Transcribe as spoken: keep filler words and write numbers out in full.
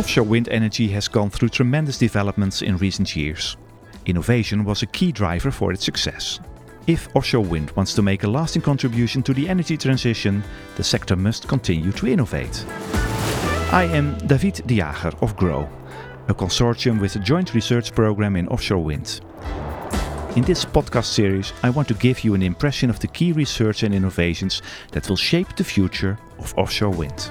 Offshore wind energy has gone through tremendous developments in recent years. Innovation was a key driver for its success. If offshore wind wants to make a lasting contribution to the energy transition, the sector must continue to innovate. I am David De Jager of GROW, a consortium with a joint research program in offshore wind. In this podcast series, I want to give you an impression of the key research and innovations that will shape the future of offshore wind.